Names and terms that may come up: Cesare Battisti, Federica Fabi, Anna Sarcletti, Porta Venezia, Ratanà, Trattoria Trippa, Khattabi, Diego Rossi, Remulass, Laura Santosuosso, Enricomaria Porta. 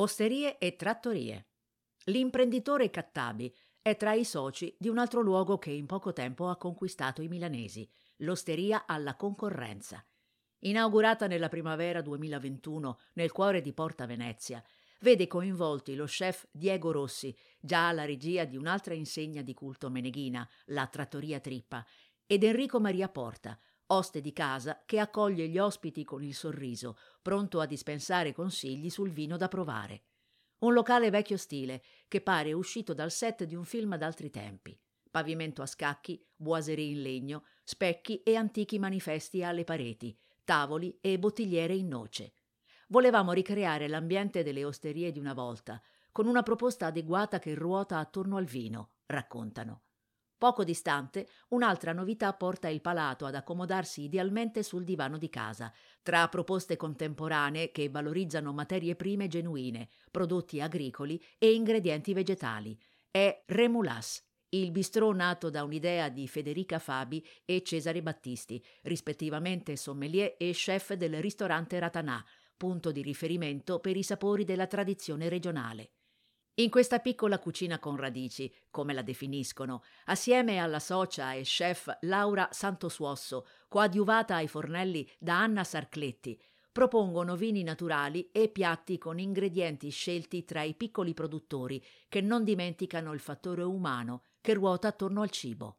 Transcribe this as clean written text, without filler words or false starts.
Osterie e trattorie. L'imprenditore Khattabi è tra i soci di un altro luogo che in poco tempo ha conquistato i milanesi, l'Osteria alla Concorrenza. Inaugurata nella primavera 2021 nel cuore di Porta Venezia, vede coinvolti lo chef Diego Rossi, già alla regia di un'altra insegna di culto meneghina, la Trattoria Trippa, ed Enricomaria Porta, oste di casa che accoglie gli ospiti con il sorriso, pronto a dispensare consigli sul vino da provare. Un locale vecchio stile che pare uscito dal set di un film d'altri tempi. Pavimento a scacchi, boiserie in legno, specchi e antichi manifesti alle pareti, tavoli e bottigliere in noce. Volevamo ricreare l'ambiente delle osterie di una volta, con una proposta adeguata che ruota attorno al vino, raccontano. Poco distante, un'altra novità porta il palato ad accomodarsi idealmente sul divano di casa, tra proposte contemporanee che valorizzano materie prime genuine, prodotti agricoli e ingredienti vegetali. È Remulass, il bistrò nato da un'idea di Federica Fabi e Cesare Battisti, rispettivamente sommelier e chef del ristorante Ratanà, punto di riferimento per i sapori della tradizione regionale. In questa piccola cucina con radici, come la definiscono, assieme alla socia e chef Laura Santosuosso, coadiuvata ai fornelli da Anna Sarcletti, propongono vini naturali e piatti con ingredienti scelti tra i piccoli produttori che non dimenticano il fattore umano che ruota attorno al cibo.